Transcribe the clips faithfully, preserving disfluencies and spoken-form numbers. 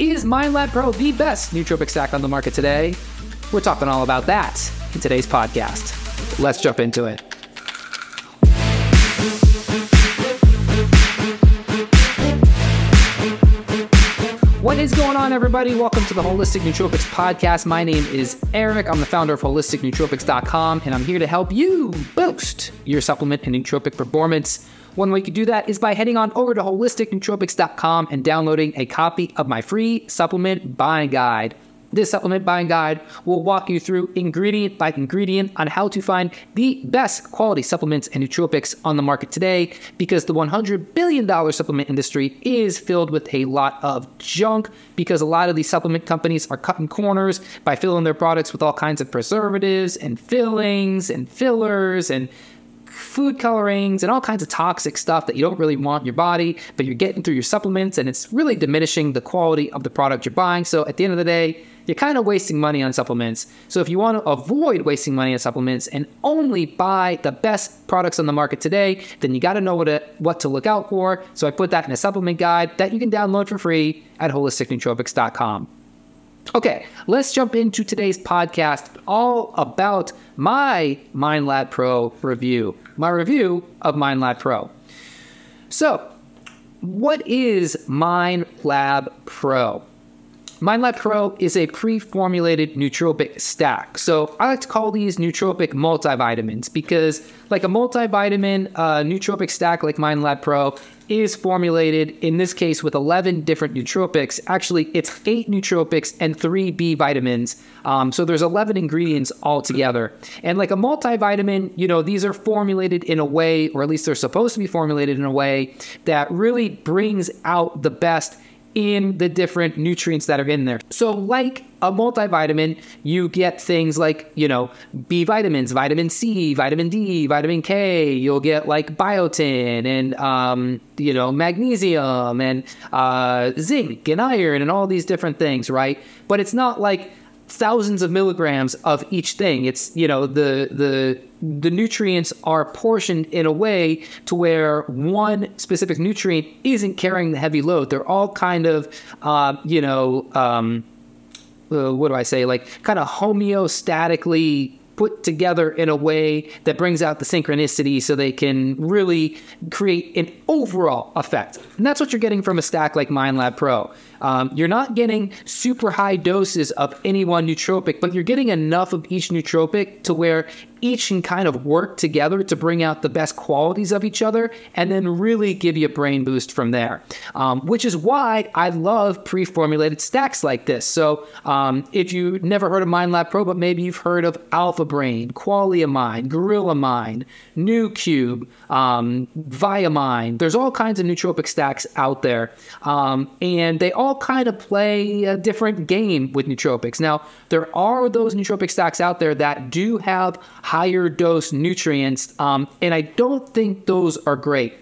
Is Mind Lab Pro the best nootropic stack on the market today? We're talking all about that in today's podcast. Let's jump into it. What is going on, everybody? Welcome to the Holistic Nootropics Podcast. My name is Eric. I'm the founder of Holistic Nootropics dot com, and I'm here to help you boost your supplement and nootropic performance. One way you can do that is by heading on over to Holistic Nootropics dot com and downloading a copy of my free supplement buying guide. This supplement buying guide will walk you through ingredient by ingredient on how to find the best quality supplements and nootropics on the market today, because the one hundred billion dollars supplement industry is filled with a lot of junk, because a lot of these supplement companies are cutting corners by filling their products with all kinds of preservatives and fillings and fillers and food colorings and all kinds of toxic stuff that you don't really want in your body, but you're getting through your supplements and it's really diminishing the quality of the product you're buying. So at the end of the day, you're kind of wasting money on supplements. So if you want to avoid wasting money on supplements and only buy the best products on the market today, then you got to know what to, what to look out for. So I put that in a supplement guide that you can download for free at Holistic Nootropics dot com. Okay, let's jump into today's podcast, all about my Mind Lab Pro review, my review of Mind Lab Pro. So, what is Mind Lab Pro? Mind Lab Pro is a pre-formulated nootropic stack. So I like to call these nootropic multivitamins because like a multivitamin uh, nootropic stack like Mind Lab Pro is formulated in this case with eleven different nootropics. Actually, it's eight nootropics and three B vitamins. Um, so there's eleven ingredients altogether. And like a multivitamin, you know, these are formulated in a way, or at least they're supposed to be formulated in a way that really brings out the best in the different nutrients that are in there. So like a multivitamin, you get things like, you know, B vitamins, vitamin C, vitamin D, vitamin K. You'll get like biotin and, um, you know, magnesium and uh, zinc and iron and all these different things, right? But it's not like thousands of milligrams of each thing. It's, you know, the the the nutrients are portioned in a way to where one specific nutrient isn't carrying the heavy load. They're all kind of, uh, you know, um, uh, what do I say? Like kind of homeostatically put together in a way that brings out the synchronicity so they can really create an overall effect. And that's what you're getting from a stack like Mind Lab Pro. Um, you're not getting super high doses of any one nootropic, but you're getting enough of each nootropic to where each can kind of work together to bring out the best qualities of each other and then really give you a brain boost from there, um, which is why I love pre-formulated stacks like this. So um, if you've never heard of Mind Lab Pro, but maybe you've heard of Alpha Brain, Qualia Mind, Gorilla Mind, New Cube, um, Via Mind, there's all kinds of nootropic stacks out there, um, and they all kind of play a different game with nootropics. Now, there are those nootropic stacks out there that do have higher dose nutrients, um, and I don't think those are great.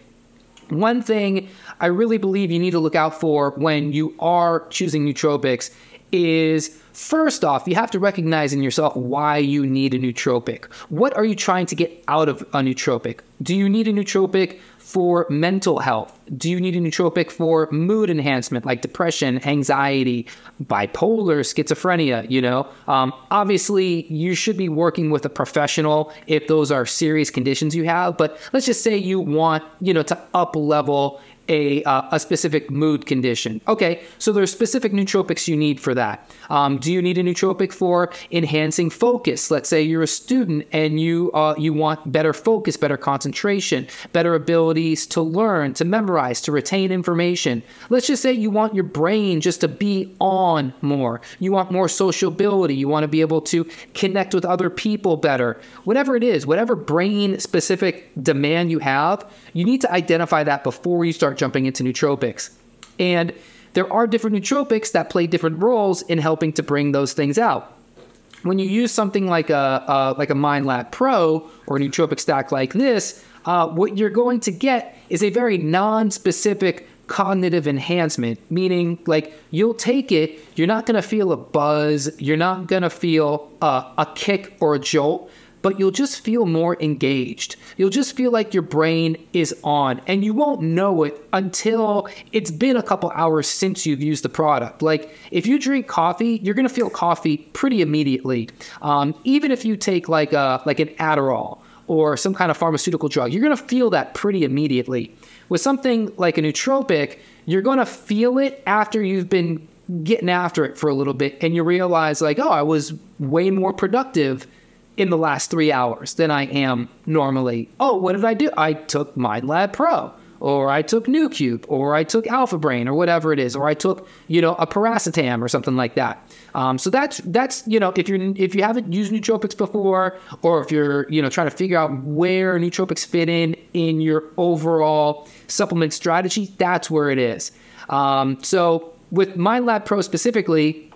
One thing I really believe you need to look out for when you are choosing nootropics is, first off, you have to recognize in yourself why you need a nootropic. What are you trying to get out of a nootropic? Do you need a nootropic for mental health? Do you need a nootropic for mood enhancement, like depression, anxiety, bipolar, schizophrenia, you know? Um, obviously, you should be working with a professional if those are serious conditions you have, but let's just say you want, you know, to up-level a uh, a specific mood condition. Okay, so there's specific nootropics you need for that. Um, do you need a nootropic for enhancing focus? Let's say you're a student and you uh, you want better focus, better concentration, better abilities to learn, to memorize, to retain information. Let's just say you want your brain just to be on more. You want more sociability. You want to be able to connect with other people better. Whatever it is, whatever brain-specific demand you have, you need to identify that before you start jumping into nootropics. And there are different nootropics that play different roles in helping to bring those things out. When you use something like a uh, like a Mind Lab Pro or a nootropic stack like this, uh, what you're going to get is a very non-specific cognitive enhancement, meaning like you'll take it, you're not going to feel a buzz, you're not going to feel uh, a kick or a jolt, but you'll just feel more engaged. You'll just feel like your brain is on, and you won't know it until it's been a couple hours since you've used the product. Like if you drink coffee, you're going to feel coffee pretty immediately. Um, even if you take like a, like an Adderall or some kind of pharmaceutical drug, you're going to feel that pretty immediately. With something like a nootropic, you're going to feel it after you've been getting after it for a little bit, and you realize like, oh, I was way more productive in the last three hours than I am normally. Oh, what did I do? I took Mind Lab Pro, or I took New Cube, or I took Alpha Brain, or whatever it is, or I took, you know, a Paracetam or something like that. Um, so that's, that's, you know, if you're, if you haven't used nootropics before, or if you're, you know, trying to figure out where nootropics fit in, in your overall supplement strategy, that's where it is. Um, so with Mind Lab Pro specifically,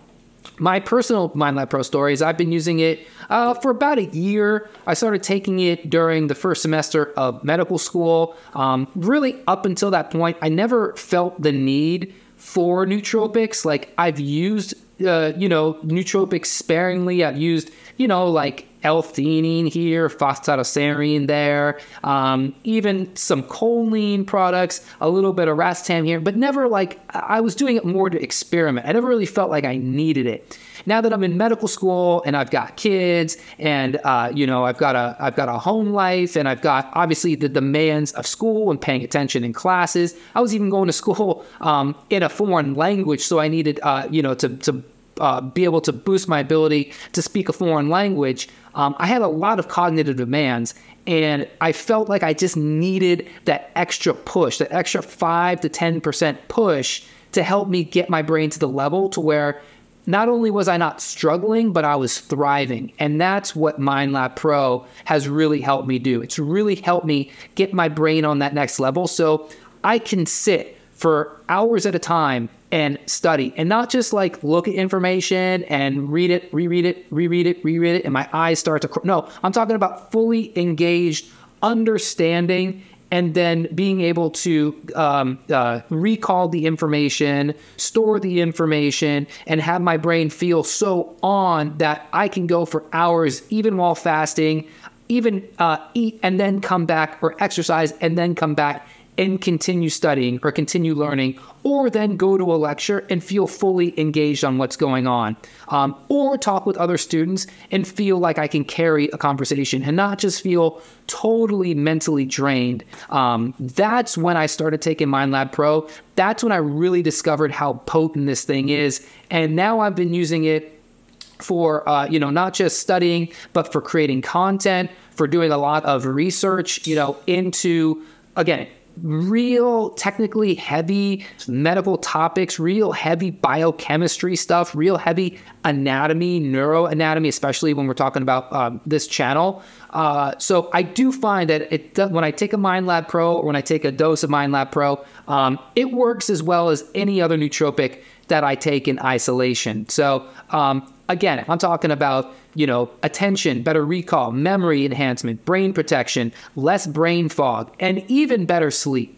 my personal Mind Lab Pro story is I've been using it uh, for about a year. I started taking it during the first semester of medical school. Um, really up until that point, I never felt the need for nootropics. Like I've used, uh, you know, nootropics sparingly. I've used, you know, like L-theanine here, phosphatidylserine there, um, even some choline products, a little bit of Rastam here, but never like, I was doing it more to experiment. I never really felt like I needed it. Now that I'm in medical school and I've got kids and, uh, you know, I've got a, I've got a home life, and I've got obviously the demands of school and paying attention in classes. I was even going to school um, in a foreign language. So I needed, uh, you know, to, to, Uh, be able to boost my ability to speak a foreign language. Um, I had a lot of cognitive demands, and I felt like I just needed that extra push, that extra five to ten percent push to help me get my brain to the level to where not only was I not struggling, but I was thriving. And that's what Mind Lab Pro has really helped me do. It's really helped me get my brain on that next level so I can sit for hours at a time and study, and not just like look at information and read it, reread it, reread it, reread it, and my eyes start to cr- no, I'm talking about fully engaged, understanding, and then being able to um, uh, recall the information, store the information, and have my brain feel so on that I can go for hours, even while fasting, even uh, eat and then come back, or exercise and then come back, and continue studying or continue learning, or then go to a lecture and feel fully engaged on what's going on, um, or talk with other students and feel like I can carry a conversation and not just feel totally mentally drained. Um, that's when I started taking Mind Lab Pro. That's when I really discovered how potent this thing is. And now I've been using it for, uh, you know, not just studying, but for creating content, for doing a lot of research, you know, into, again, real technically heavy medical topics, real heavy biochemistry stuff, real heavy anatomy, neuroanatomy, especially when we're talking about um, this channel. Uh, so I do find that it does, when I take a Mind Lab Pro, or when I take a dose of Mind Lab Pro, um, it works as well as any other nootropic that I take in isolation. So um, again, I'm talking about, you know, attention, better recall, memory enhancement, brain protection, less brain fog, and even better sleep.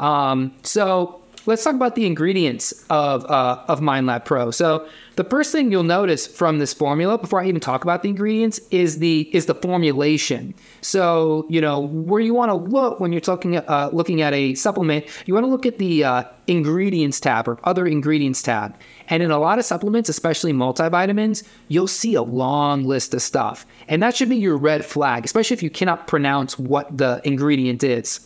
Um, so let's talk about the ingredients of uh, of Mind Lab Pro. So the first thing you'll notice from this formula, before I even talk about the ingredients, is the is the formulation. So, you know, where you want to look when you're talking uh, looking at a supplement, you want to look at the uh, ingredients tab or other ingredients tab. And in a lot of supplements, especially multivitamins, you'll see a long list of stuff. And that should be your red flag, especially if you cannot pronounce what the ingredient is.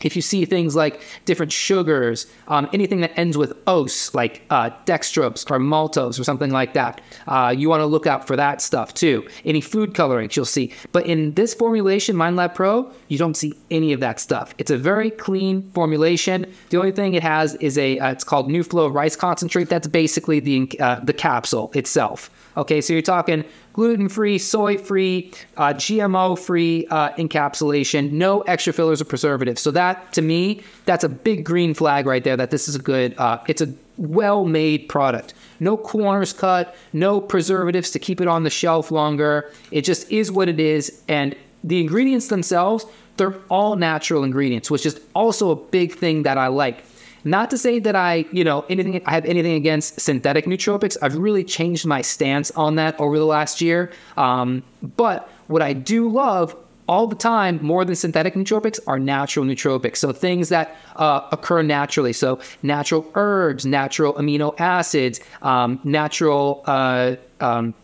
If you see things like different sugars, um, anything that ends with "-ose", like uh, dextrose or maltose or something like that, uh, you want to look out for that stuff too. Any food colorings you'll see. But in this formulation, Mind Lab Pro, you don't see any of that stuff. It's a very clean formulation. The only thing it has is a, uh, it's called New Flow Rice Concentrate. That's basically the uh, the capsule itself. Okay, so you're talking gluten-free, soy-free, uh, G M O-free uh, encapsulation, no extra fillers or preservatives. So that, to me, that's a big green flag right there that this is a good, uh, it's a well-made product. No corners cut, no preservatives to keep it on the shelf longer. It just is what it is. And the ingredients themselves, they're all natural ingredients, which is also a big thing that I like. Not to say that I, you know, anything, I have anything against synthetic nootropics. I've really changed my stance on that over the last year. Um, but what I do love all the time, more than synthetic nootropics, are natural nootropics. So things that uh, occur naturally. So natural herbs, natural amino acids, um, natural uh, um,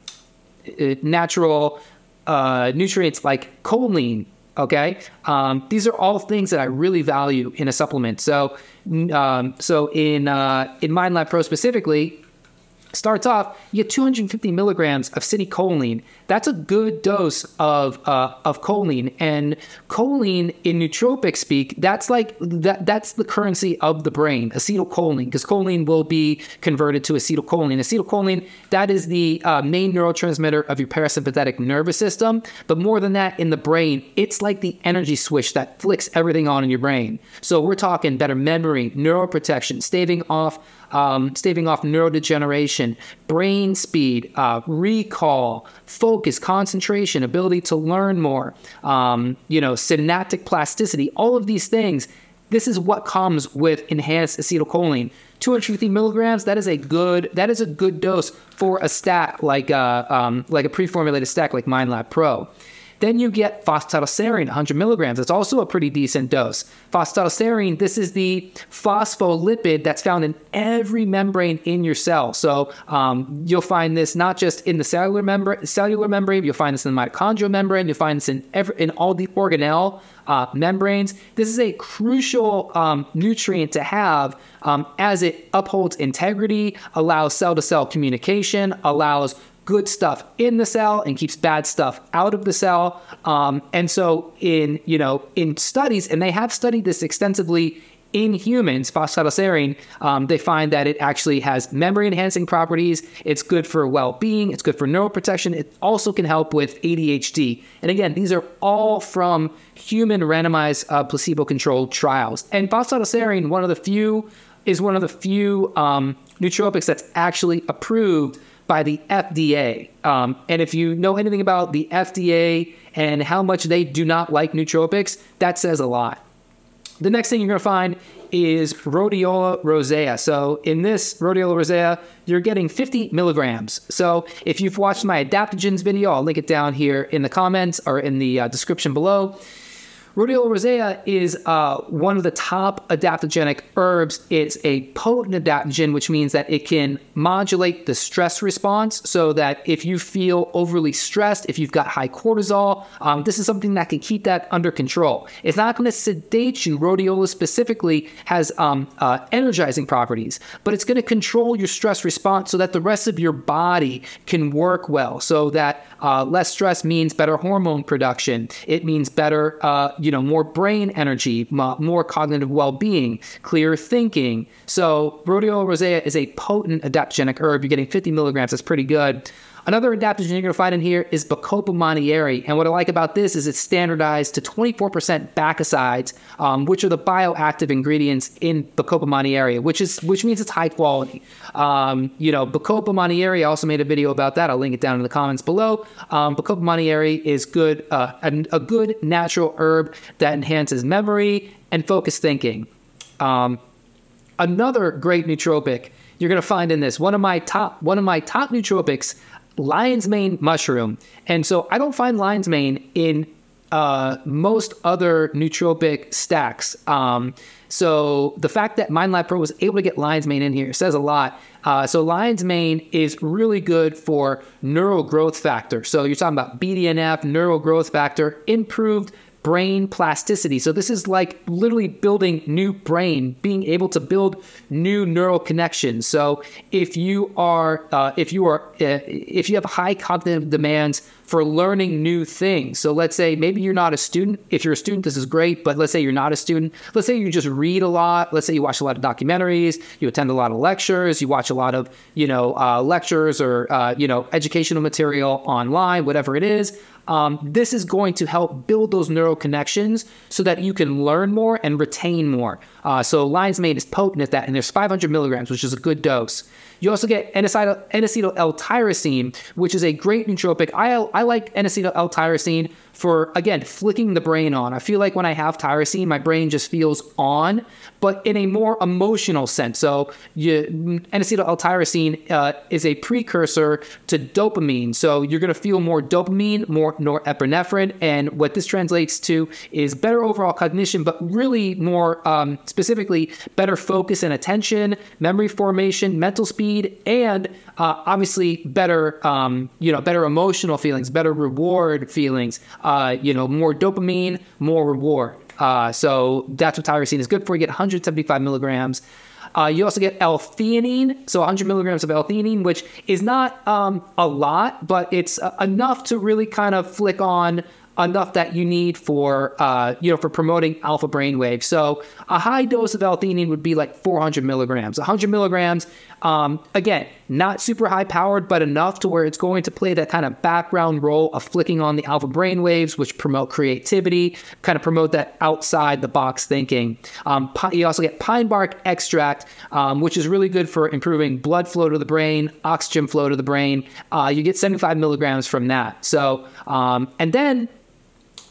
natural uh, nutrients like choline. Okay, um, these are all things that I really value in a supplement. So, um, so in uh, in Mind Lab Pro specifically, starts off, you get two hundred fifty milligrams of citicoline. That's a good dose of uh, of choline. And choline in nootropic speak, that's like that. That's the currency of the brain, acetylcholine, because choline will be converted to acetylcholine. Acetylcholine, that is the uh, main neurotransmitter of your parasympathetic nervous system. But more than that, in the brain, it's like the energy switch that flicks everything on in your brain. So we're talking better memory, neuroprotection, staving off Um, staving off neurodegeneration, brain speed, uh, recall, focus, concentration, ability to learn more, um, you know, synaptic plasticity, all of these things. This is what comes with enhanced acetylcholine. two hundred fifty milligrams. That is a good. That is a good dose for a stack like a um, like a pre-formulated stack like Mind Lab Pro. Then you get phosphatidylserine, one hundred milligrams. That's also a pretty decent dose. Phosphatidylserine, this is the phospholipid that's found in every membrane in your cell. So um, you'll find this not just in the cellular membrane, cellular membrane. You'll find this in the mitochondrial membrane. You'll find this in every, in all the organelle uh, membranes. This is a crucial um, nutrient to have um, as it upholds integrity, allows cell-to-cell communication, allows good stuff in the cell and keeps bad stuff out of the cell. Um, and so in, you know, in studies, and they have studied this extensively in humans, phosphatidylserine, um, they find that it actually has memory enhancing properties. It's good for well-being. It's good for neuroprotection. It also can help with A D H D. And again, these are all from human randomized uh, placebo-controlled trials. And phosphatidylserine, one of the few, is one of the few um, nootropics that's actually approved by the F D A. Um, and if you know anything about the F D A and how much they do not like nootropics, that says a lot. The next thing you're going to find is Rhodiola Rosea. So in this Rhodiola Rosea, you're getting fifty milligrams. So if you've watched my adaptogens video, I'll link it down here in the comments or in the uh, description below. Rhodiola Rosea is uh, one of the top adaptogenic herbs. It's a potent adaptogen, which means that it can modulate the stress response so that if you feel overly stressed, if you've got high cortisol, um, this is something that can keep that under control. It's not going to sedate you. Rhodiola specifically has um, uh, energizing properties, but it's going to control your stress response so that the rest of your body can work well, so that uh, less stress means better hormone production. It means better... Uh, you know, more brain energy, more cognitive well-being, clear thinking. So Rhodiola Rosea is a potent adaptogenic herb. You're getting fifty milligrams. That's pretty good. Another adaptogen you're going to find in here is Bacopa Monnieri. And what I like about this is it's standardized to twenty-four percent Bacicides, um, which are the bioactive ingredients in Bacopa Monnieri, which is which means it's high quality. Um, you know, Bacopa Monnieri, I also made a video about that. I'll link it down in the comments below. Um, Bacopa Monnieri is good, uh, a, a good natural herb that enhances memory and focused thinking. Um, another great nootropic you're going to find in this, one of my top one of my top nootropics, Lion's Mane mushroom. And so I don't find lion's mane in uh, most other nootropic stacks. Um, so the fact that Mind Lab Pro was able to get lion's mane in here says a lot. Uh, so lion's mane is really good for neural growth factor. So you're talking about B D N F, neural growth factor, improved brain plasticity. So this is like literally building new brain, being able to build new neural connections. So if you are, uh, if you are, uh, if you have high cognitive demands for learning new things. So let's say maybe you're not a student. If you're a student, this is great. But let's say you're not a student. Let's say you just read a lot. Let's say you watch a lot of documentaries. You attend a lot of lectures. You watch a lot of, you know, uh, lectures or uh, you know, educational material online, whatever it is. Um, this is going to help build those neural connections so that you can learn more and retain more. Uh, so lion's mane is potent at that, and there's five hundred milligrams, which is a good dose. You also get N-acetyl L-tyrosine, which is a great nootropic. I, I like N-acetyl L-tyrosine for, again, flicking the brain on. I feel like when I have tyrosine, my brain just feels on, but in a more emotional sense. So N-acetyl L-tyrosine uh, is a precursor to dopamine. So you're going to feel more dopamine, more norepinephrine. And what this translates to is better overall cognition, but really more um, specifically, better focus and attention, memory formation, mental speed, and uh, obviously better, um, you know, better emotional feelings, better reward feelings. Uh, you know, more dopamine, more reward. Uh, so that's what tyrosine is good for. You get one hundred seventy-five milligrams. Uh, you also get L-theanine, so one hundred milligrams of L-theanine, which is not um, a lot, but it's uh, enough to really kind of flick on enough that you need for, uh, you know, for promoting alpha brainwaves. So a high dose of L-theanine would be like four hundred milligrams. one hundred milligrams, um, again, not super high powered, but enough to where it's going to play that kind of background role of flicking on the alpha brainwaves, which promote creativity, kind of promote that outside the box thinking. Um, you also get pine bark extract, um, which is really good for improving blood flow to the brain, oxygen flow to the brain. Uh, you get seventy-five milligrams from that. So, um, and then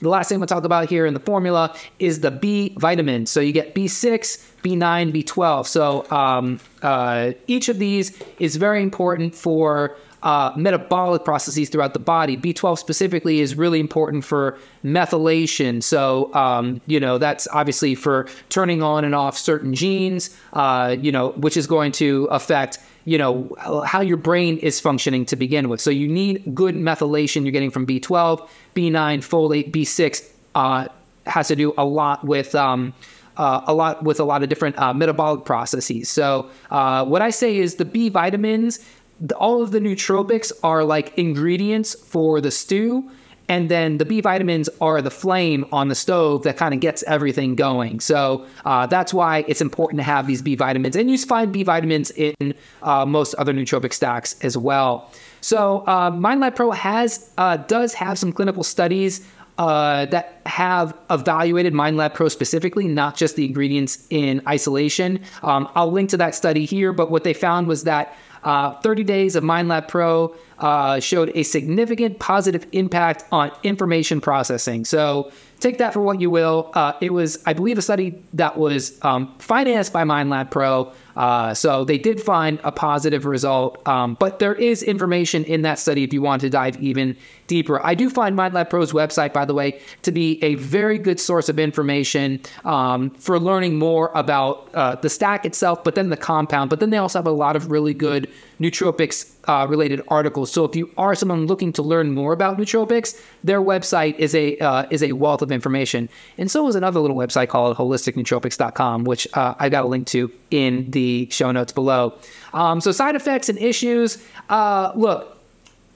the last thing we'll talk about here in the formula is the B vitamin. So you get B six, B nine, B twelve. So um, uh, each of these is very important for uh, metabolic processes throughout the body. B twelve specifically is really important for methylation. So, um, you know, that's obviously for turning on and off certain genes, uh, you know, which is going to affect, you know, how your brain is functioning to begin with. So you need good methylation you're getting from B twelve, B nine, folate, B six uh, has to do a lot with um, uh, a lot with a lot of different uh, metabolic processes. So uh, what I say is the B vitamins, the, all of the nootropics are like ingredients for the stew. And then the B vitamins are the flame on the stove that kind of gets everything going. So uh, that's why it's important to have these B vitamins. And you find B vitamins in uh, most other nootropic stacks as well. So uh, Mind Lab Pro has uh, does have some clinical studies uh, that have evaluated Mind Lab Pro specifically, not just the ingredients in isolation. Um, I'll link to that study here. But what they found was that Uh, thirty days of Mind Lab Pro uh, showed a significant positive impact on information processing. So take that for what you will. Uh, it was, I believe, a study that was um, financed by Mind Lab Pro. Uh, so they did find a positive result. Um, but there is information in that study if you want to dive even deeper. I do find Mind Lab Pro's website, by the way, to be a very good source of information um, for learning more about uh, the stack itself, but then the compound. But then they also have a lot of really good nootropics uh, related articles. So if you are someone looking to learn more about nootropics, their website is a uh, is a wealth of information. And so is another little website called Holistic Nootropics dot com, which uh, I got a link to in the show notes below. Um, so side effects and issues. Uh, look,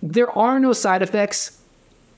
there are no side effects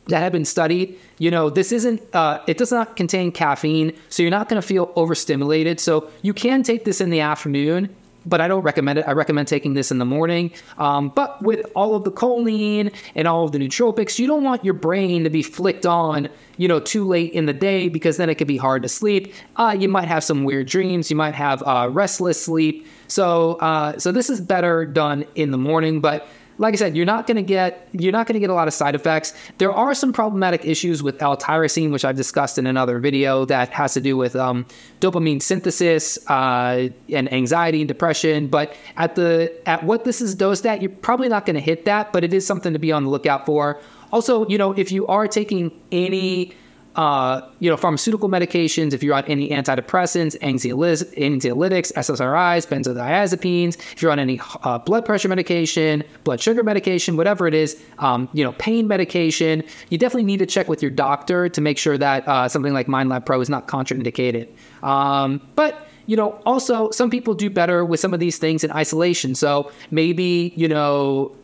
that have been studied. You know, this isn't, uh, it does not contain caffeine, so you're not going to feel overstimulated. So you can take this in the afternoon, but I don't recommend it. I recommend taking this in the morning. Um, but with all of the choline and all of the nootropics, you don't want your brain to be flicked on, you know, too late in the day, because then it could be hard to sleep. Uh, you might have some weird dreams. You might have uh, restless sleep. So, uh, so this is better done in the morning. But like I said, you're not going to get you're not going to get a lot of side effects. There are some problematic issues with L-tyrosine, which I've discussed in another video, that has to do with um, dopamine synthesis uh, and anxiety and depression. But at the at what this is dosed at, you're probably not going to hit that. But it is something to be on the lookout for. Also, you know, if you are taking any Uh, you know, pharmaceutical medications, if you're on any antidepressants, anxiolytics, S S R Is, benzodiazepines, if you're on any uh, blood pressure medication, blood sugar medication, whatever it is, um, you know, pain medication, you definitely need to check with your doctor to make sure that uh, something like Mind Lab Pro is not contraindicated. Um, but you know, also, some people do better with some of these things in isolation. So maybe, you know,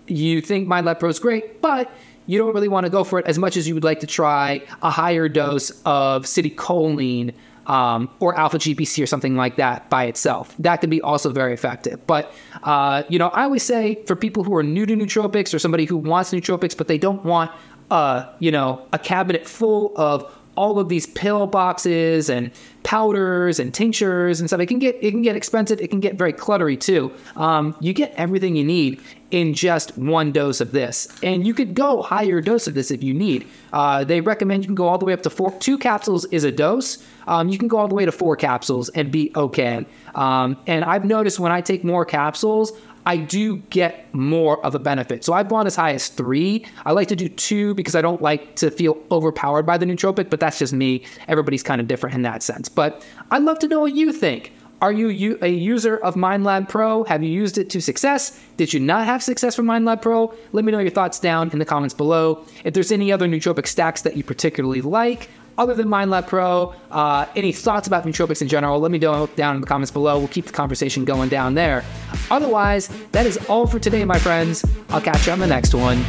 you think Mind Lab Pro is great, but you don't really want to go for it as much as you would like to try a higher dose of citicoline um, or alpha G P C or something like that by itself. That can be also very effective. But, uh, you know, I always say for people who are new to nootropics or somebody who wants nootropics, but they don't want, uh, you know, a cabinet full of all of these pill boxes and powders and tinctures and stuff. It can get it can get expensive. It can get very cluttery too. Um, you get everything you need in just one dose of this, and you could go higher dose of this if you need. Uh, they recommend you can go all the way up to four. Two capsules is a dose. Um, you can go all the way to four capsules and be okay. Um, and I've noticed when I take more capsules, I do get more of a benefit. So I've gone as high as three. I like to do two because I don't like to feel overpowered by the nootropic, but that's just me. Everybody's kind of different in that sense. But I'd love to know what you think. Are you a user of Mind Lab Pro? Have you used it to success? Did you not have success from Mind Lab Pro? Let me know your thoughts down in the comments below. If there's any other nootropic stacks that you particularly like, other than Mind Lab Pro, uh, any thoughts about nootropics in general, let me know down in the comments below. We'll keep the conversation going down there. Otherwise, that is all for today, my friends. I'll catch you on the next one.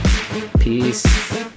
Peace.